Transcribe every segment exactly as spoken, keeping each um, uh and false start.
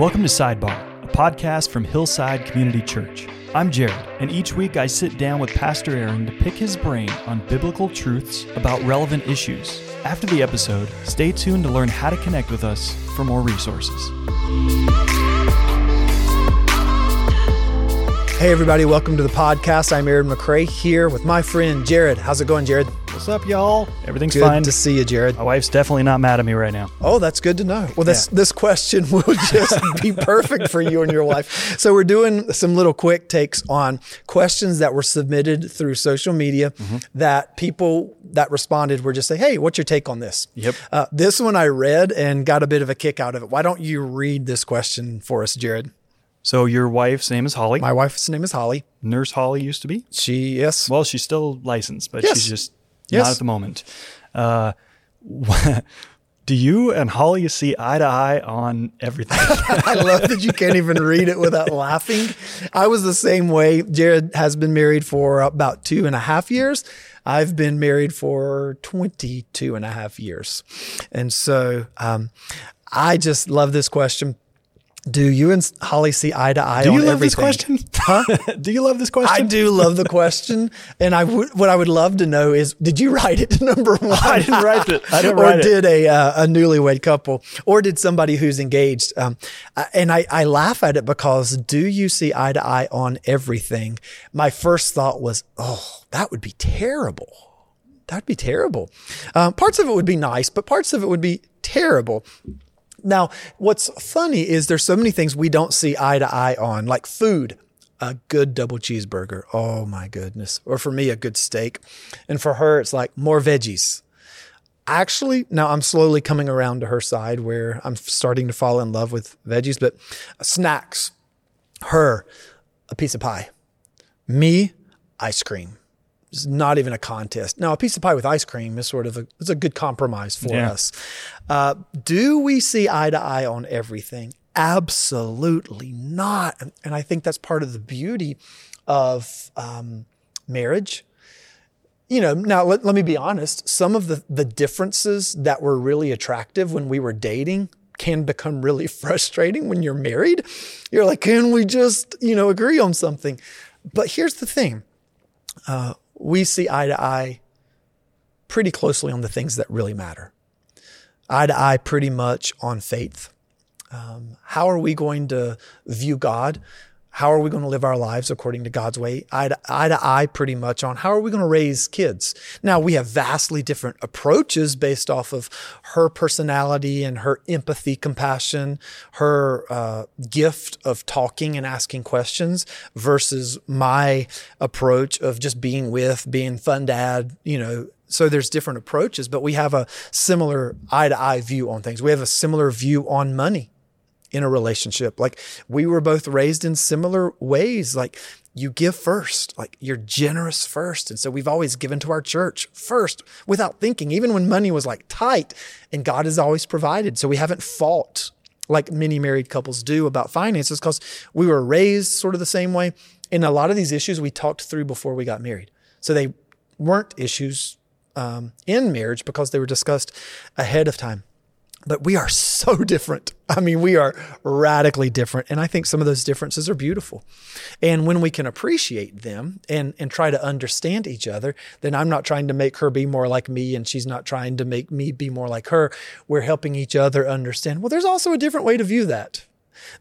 Welcome to Sidebar, a podcast from Hillside Community Church. I'm Jared, and each week I sit down with Pastor Aaron to pick his brain on biblical truths about relevant issues. After the episode, stay tuned to learn how to connect with us for more resources. Hey everybody, welcome to the podcast. I'm Aaron McCray here with my friend Jared. How's it going, Jared? What's up, y'all? Everything's good fine. Good to see you, Jared. My wife's definitely not mad at me right now. Oh, that's good to know. Well, this, yeah. this question will just be perfect for you and your wife. So we're doing some little quick takes on questions that were submitted through social media mm-hmm. that people that responded were just saying, hey, what's your take on this? Yep. Uh, this one I read and got a bit of a kick out of it. Why don't you read this question for us, Jared? So your wife's name is Holly. My wife's name is Holly. Nurse Holly used to be. She, yes. Well, she's still licensed, but yes. she's just yes. not at the moment. Uh, do you and Holly see eye to eye on everything? I love that you can't even read it without laughing. I was the same way. Jared has been married for about two and a half years. I've been married for twenty-two and a half years. And so um, I just love this question. Do you and Holly see eye to eye on everything? Do you love this question? Huh? Do you love this question? I do love the question. And I w- what I would love to know is, did you write it, number one? I didn't write it. I didn't write it. Or did a, uh, a newlywed couple? Or did somebody who's engaged? Um, and I, I laugh at it because do you see eye to eye on everything? My first thought was, oh, that would be terrible. That'd be terrible. Um, parts of it would be nice, but parts of it would be terrible. Now, what's funny is there's so many things we don't see eye to eye on, like food, a good double cheeseburger. Oh my goodness. Or for me, a good steak. And for her, it's like more veggies. Actually, now I'm slowly coming around to her side where I'm starting to fall in love with veggies, but snacks, her, a piece of pie, me, ice cream. It's not even a contest. Now, a piece of pie with ice cream is sort of a, it's a good compromise for yeah. us. Uh, do we see eye to eye on everything? Absolutely not. And I think that's part of the beauty of um, marriage. You know, now let, let me be honest. Some of the, the differences that were really attractive when we were dating can become really frustrating when you're married. You're like, can we just, you know, agree on something? But here's the thing. Uh, We see eye to eye pretty closely on the things that really matter. Eye to eye pretty much on faith. Um, how are we going to view God? How are we going to live our lives according to God's way? Eye to, eye to eye pretty much on how are we going to raise kids? Now, we have vastly different approaches based off of her personality and her empathy, compassion, her uh, gift of talking and asking questions versus my approach of just being with, being fun dad, you know. So there's different approaches, but we have a similar eye to eye view on things. We have a similar view on money. In a relationship, like we were both raised in similar ways, like you give first, like you're generous first. And so we've always given to our church first without thinking, even when money was like tight, and God has always provided. So we haven't fought like many married couples do about finances because we were raised sort of the same way. And a lot of these issues we talked through before we got married. So they weren't issues um, in marriage because they were discussed ahead of time. But we are so different. I mean, we are radically different. And I think some of those differences are beautiful. And when we can appreciate them and, and try to understand each other, then I'm not trying to make her be more like me and she's not trying to make me be more like her. We're helping each other understand, well, there's also a different way to view that.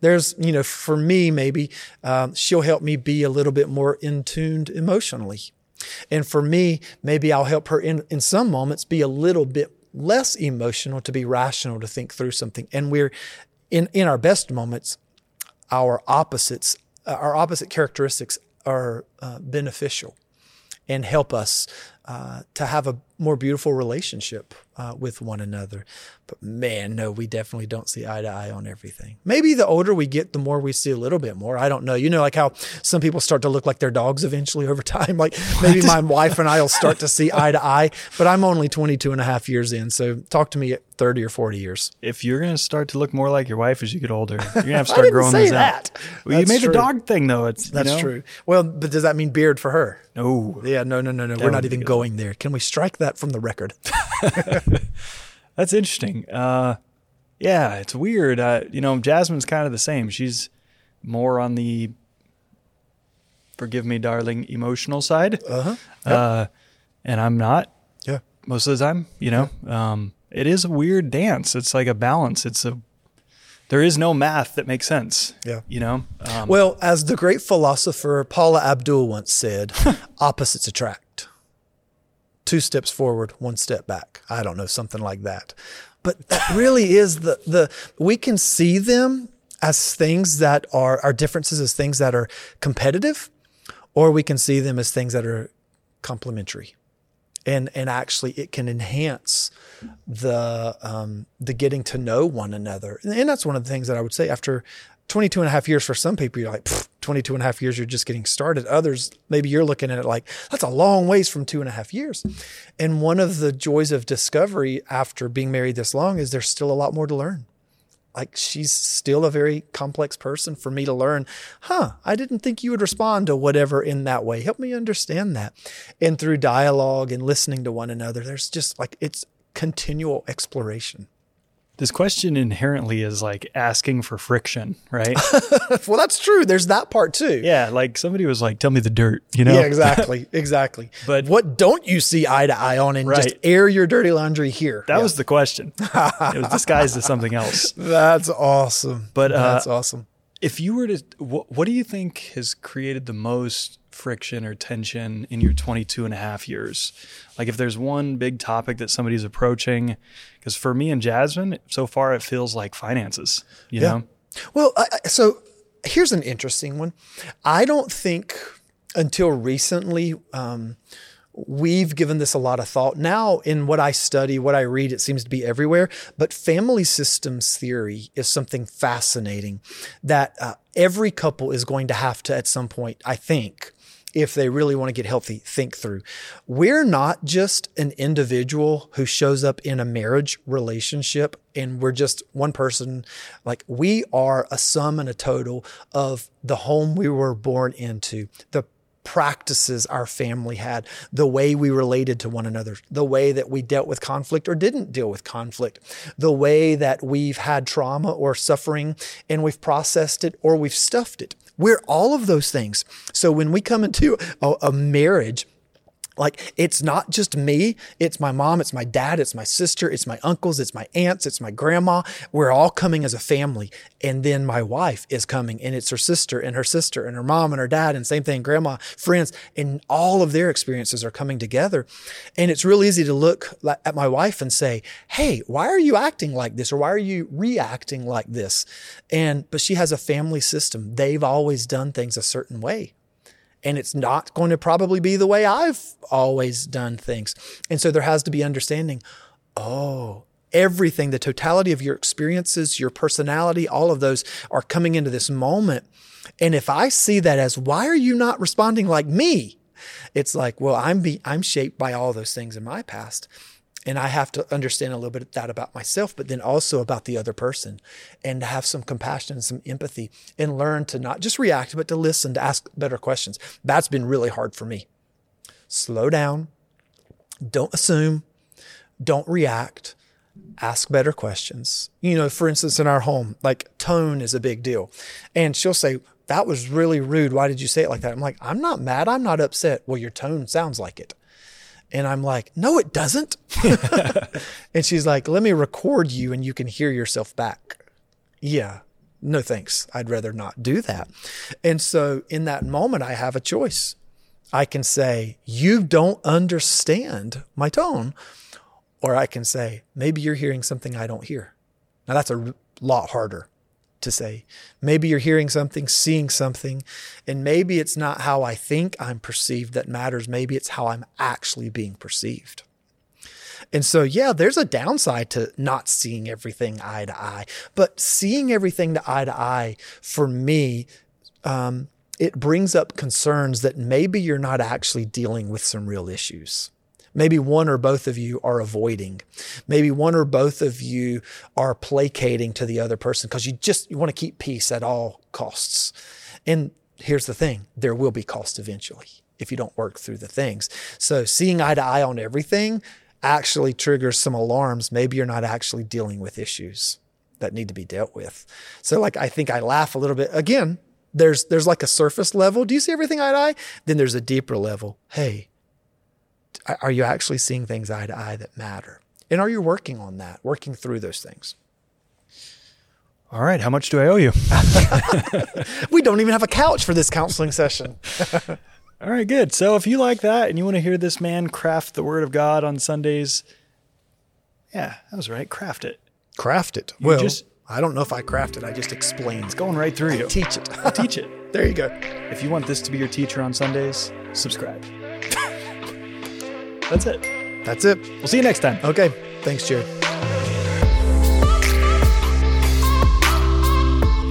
There's, you know, for me, maybe um, she'll help me be a little bit more in tuned emotionally. And for me, maybe I'll help her in, in some moments be a little bit less emotional, to be rational, to think through something. And we're in, in our best moments, our opposites, uh, our opposite characteristics are uh, beneficial and help us uh, to have a more beautiful relationship uh, with one another. But man, no, we definitely don't see eye to eye on everything. Maybe the older we get, the more we see a little bit more. I don't know. You know, like how some people start to look like their dogs eventually over time. Like maybe my wife and I will start to see eye to eye, but I'm only twenty-two and a half years in. So talk to me at thirty or forty years. If you're going to start to look more like your wife as you get older, you're going to have to start growing those that. out. Well, you made true. the dog thing though. It's That's you know? true. Well, but does that mean beard for her? No. Yeah, no, no, no, no. That We're not even going there. Can we strike that from the record? That's interesting. Uh, Yeah, it's weird. Uh, you know, Jasmine's kind of the same. She's more on the, forgive me, darling, emotional side. Uh-huh. Yep. Uh, and I'm not. Yeah. Most of the time, you know. Yeah. Um, it is a weird dance. It's like a balance. It's a, there is no math that makes sense. Yeah. You know? Um, well, as the great philosopher Paula Abdul once said, opposites attract. Two steps forward, one step back. I don't know, something like that. But that really is the, the, we can see them as things that are, our differences as things that are competitive, or we can see them as things that are complementary. And, and actually it can enhance the, um, the getting to know one another. And, and that's one of the things that I would say after twenty-two and a half years for some people, you're like, twenty-two and a half years, you're just getting started. Others, maybe you're looking at it like, that's a long ways from two and a half years. And one of the joys of discovery after being married this long is there's still a lot more to learn. Like, she's still a very complex person for me to learn. Huh, I didn't think you would respond to whatever in that way. Help me understand that. And through dialogue and listening to one another, there's just like, it's continual exploration. This question inherently is like asking for friction, right? Well, that's true. There's that part too. Yeah. Like somebody was like, tell me the dirt, you know? Yeah, exactly. Exactly. But what don't you see eye to eye on, and right. just air your dirty laundry here? That yeah. was the question. It was disguised as something else. That's awesome. But uh, that's awesome. If you were to, wh- what do you think has created the most friction or tension in your twenty-two and a half years? Like if there's one big topic that somebody's approaching, because for me and Jasmine, so far it feels like finances, you yeah. know? Well, I, so here's an interesting one. I don't think until recently um, we've given this a lot of thought. Now in what I study, what I read, it seems to be everywhere. But family systems theory is something fascinating that uh, every couple is going to have to at some point, I think, if they really want to get healthy, think through. We're not just an individual who shows up in a marriage relationship and we're just one person. Like, we are a sum and a total of the home we were born into, the practices our family had, the way we related to one another, the way that we dealt with conflict or didn't deal with conflict, the way that we've had trauma or suffering and we've processed it or we've stuffed it. We're all of those things. So when we come into a, a marriage, like, it's not just me, it's my mom, it's my dad, it's my sister, it's my uncles, it's my aunts, it's my grandma. We're all coming as a family. And then my wife is coming, and it's her sister and her sister and her mom and her dad, and same thing, grandma, friends, and all of their experiences are coming together. And it's real easy to look at my wife and say, hey, why are you acting like this? Or why are you reacting like this? And, but she has a family system. They've always done things a certain way. And it's not going to probably be the way I've always done things. And so there has to be understanding, oh, everything, the totality of your experiences, your personality, all of those are coming into this moment. And if I see that as, why are you not responding like me? It's like, well, I'm be, I'm shaped by all those things in my past. And I have to understand a little bit of that about myself, but then also about the other person, and have some compassion and some empathy, and learn to not just react, but to listen, to ask better questions. That's been really hard for me. Slow down. Don't assume. Don't react. Ask better questions. You know, for instance, in our home, like, tone is a big deal. And she'll say, that was really rude. Why did you say it like that? I'm like, I'm not mad. I'm not upset. Well, your tone sounds like it. And I'm like, no, it doesn't. And she's like, let me record you and you can hear yourself back. Yeah, no thanks. I'd rather not do that. And so in that moment, I have a choice. I can say, you don't understand my tone. Or I can say, maybe you're hearing something I don't hear. Now, that's a lot harder to say. Maybe you're hearing something, seeing something, and maybe it's not how I think I'm perceived that matters. Maybe it's how I'm actually being perceived. And so, yeah, there's a downside to not seeing everything eye to eye, but seeing everything to eye to eye for me, um, it brings up concerns that maybe you're not actually dealing with some real issues. Maybe one or both of you are avoiding. Maybe one or both of you are placating to the other person because you just you want to keep peace at all costs. And here's the thing, there will be cost eventually if you don't work through the things. So seeing eye to eye on everything actually triggers some alarms. Maybe you're not actually dealing with issues. that need to be dealt with. So like, I think I laugh a little bit. Again, there's, there's like a surface level. Do you see everything eye to eye? Then there's a deeper level. Hey, are you actually seeing things eye to eye that matter? And are you working on that, working through those things? All right. How much do I owe you? We don't even have a couch for this counseling session. All right, good. So if you like that and you want to hear this man craft the word of God on Sundays, yeah, that was right. Craft it. Craft it. You well, just, I don't know if I craft it. I just explained. It's going right through I you. Teach it. I teach it. There you go. If you want this to be your teacher on Sundays, subscribe. That's it. That's it. We'll see you next time. Okay. Thanks, Jared.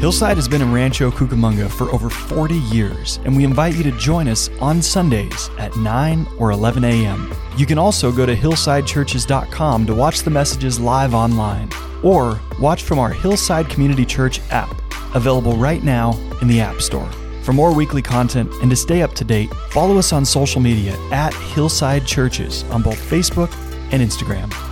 Hillside has been in Rancho Cucamonga for over forty years, and we invite you to join us on Sundays at nine or eleven a.m. You can also go to hillside churches dot com to watch the messages live online, or watch from our Hillside Community Church app, available right now in the App Store. For more weekly content and to stay up to date, follow us on social media at Hillside Churches on both Facebook and Instagram.